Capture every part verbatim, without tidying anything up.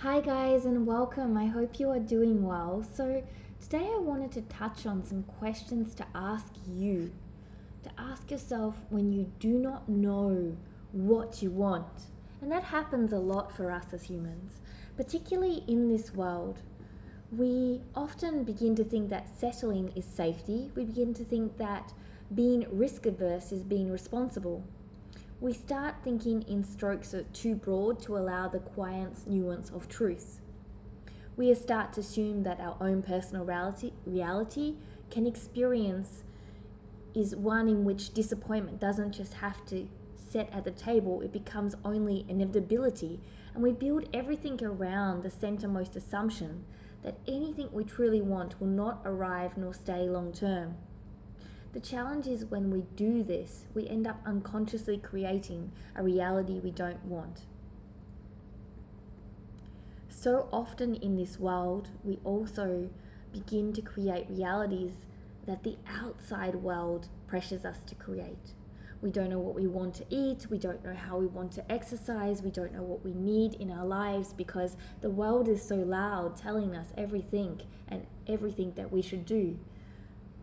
Hi guys and welcome. I hope you are doing well. So today I wanted to touch on some questions to ask you, to ask yourself when you do not know what you want. And that happens a lot for us as humans, particularly in this world. We often begin to think that settling is safety. We begin to think that being risk averse is being responsible. We start thinking in strokes that are too broad to allow the quiet nuance of truth. We start to assume that our own personal reality, reality can experience is one in which disappointment doesn't just have to set at the table, it becomes only inevitability. And we build everything around the centermost assumption that anything we truly want will not arrive nor stay long term. The challenge is when we do this, we end up unconsciously creating a reality we don't want. So often in this world, we also begin to create realities that the outside world pressures us to create. We don't know what we want to eat, we don't know how we want to exercise, we don't know what we need in our lives because the world is so loud telling us everything and everything that we should do.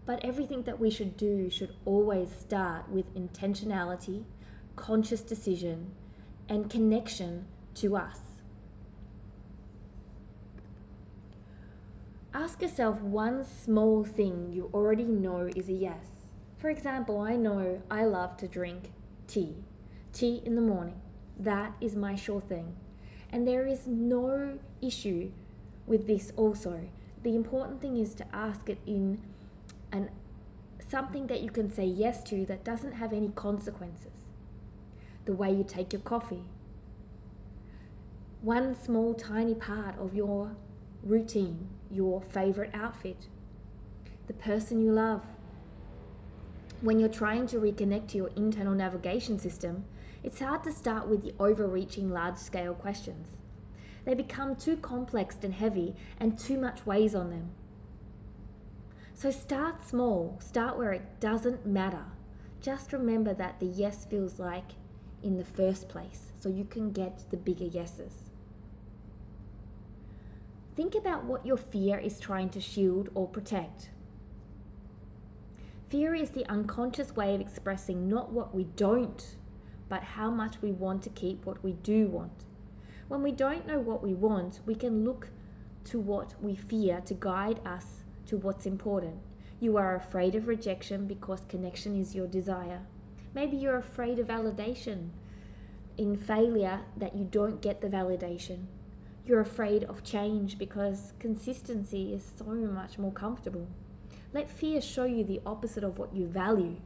But everything that we should do should always start with intentionality, conscious decision, and connection to us. Ask yourself one small thing you already know is a yes. For example, I know I love to drink tea. Tea in the morning. That is my sure thing. And there is no issue with this also. The important thing is to ask it in and something that you can say yes to that doesn't have any consequences. The way you take your coffee. One small tiny part of your routine, your favorite outfit, the person you love. When you're trying to reconnect to your internal navigation system, it's hard to start with the overreaching large-scale questions. They become too complex and heavy and too much weighs on them. So start small, start where it doesn't matter. Just remember that the yes feels like in the first place, so you can get the bigger yeses. Think about what your fear is trying to shield or protect. Fear is the unconscious way of expressing not what we don't, but how much we want to keep what we do want. When we don't know what we want, we can look to what we fear to guide us to what's important. You are afraid of rejection because connection is your desire. Maybe you're afraid of validation. In failure, that you don't get the validation. You're afraid of change because consistency is so much more comfortable. Let fear show you the opposite of what you value.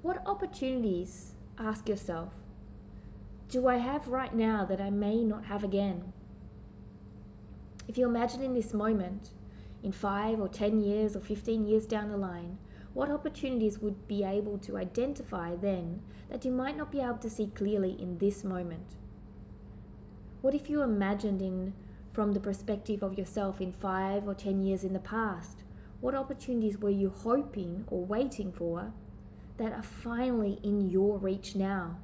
What opportunities, ask yourself, do I have right now that I may not have again? If you imagine in this moment, in five or ten years or fifteen years down the line, what opportunities would be able to identify then that you might not be able to see clearly in this moment? What if you imagined in from the perspective of yourself in five or ten years in the past? What opportunities were you hoping or waiting for that are finally in your reach now?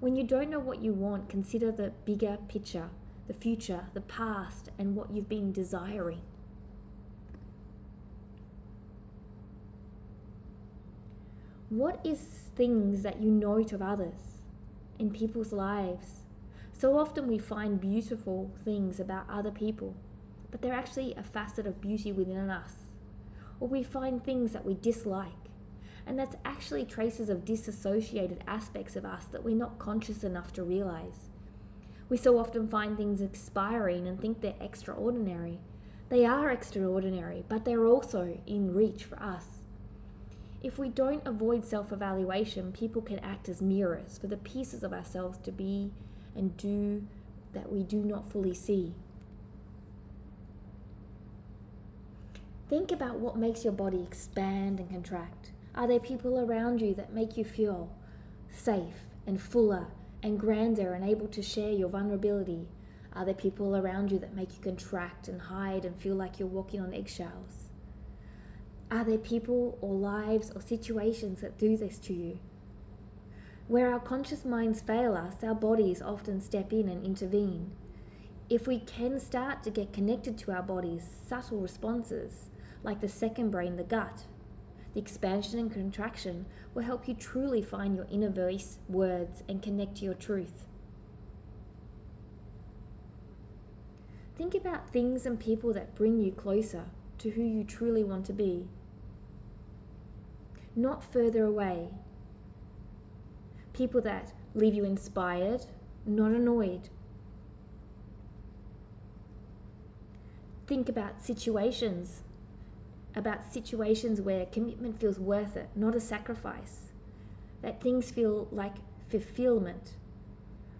When you don't know what you want, consider the bigger picture. The future, the past, and what you've been desiring. What is things that you note of others in people's lives? So often we find beautiful things about other people, but they're actually a facet of beauty within us. Or we find things that we dislike, and that's actually traces of disassociated aspects of us that we're not conscious enough to realize. We so often find things expiring and think they're extraordinary. They are extraordinary, but they're also in reach for us. If we don't avoid self-evaluation, people can act as mirrors for the pieces of ourselves to be and do that we do not fully see. Think about what makes your body expand and contract. Are there people around you that make you feel safe and fuller and grander and able to share your vulnerability? Are there people around you that make you contract and hide and feel like you're walking on eggshells? Are there people or lives or situations that do this to you? Where our conscious minds fail us, our bodies often step in and intervene. If we can start to get connected to our body's subtle responses, like the second brain, the gut, the expansion and contraction will help you truly find your inner voice, words, and connect to your truth. Think about things and people that bring you closer to who you truly want to be, not further away. People that leave you inspired, not annoyed. Think about situations, about situations where commitment feels worth it, not a sacrifice. That things feel like fulfillment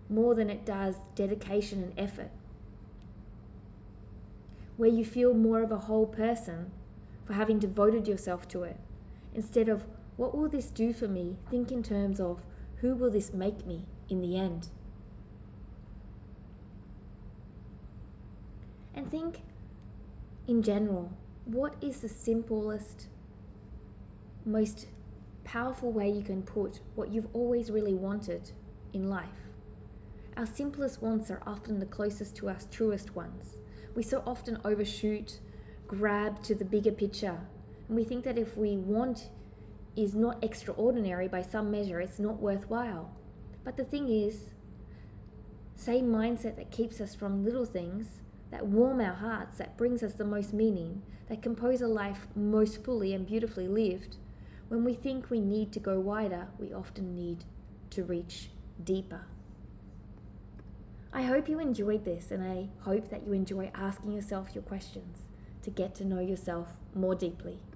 more than it does dedication and effort. Where you feel more of a whole person for having devoted yourself to it. Instead of, what will this do for me? Think in terms of, who will this make me in the end? And think in general, what is the simplest, most powerful way you can put what you've always really wanted in life? Our simplest wants are often the closest to our truest ones. We so often overshoot, grab to the bigger picture, and we think that if we want is not extraordinary by some measure, it's not worthwhile. But the thing is, same mindset that keeps us from little things, that warm our hearts, that brings us the most meaning, that compose a life most fully and beautifully lived, when we think we need to go wider, we often need to reach deeper. I hope you enjoyed this, and I hope that you enjoy asking yourself your questions to get to know yourself more deeply.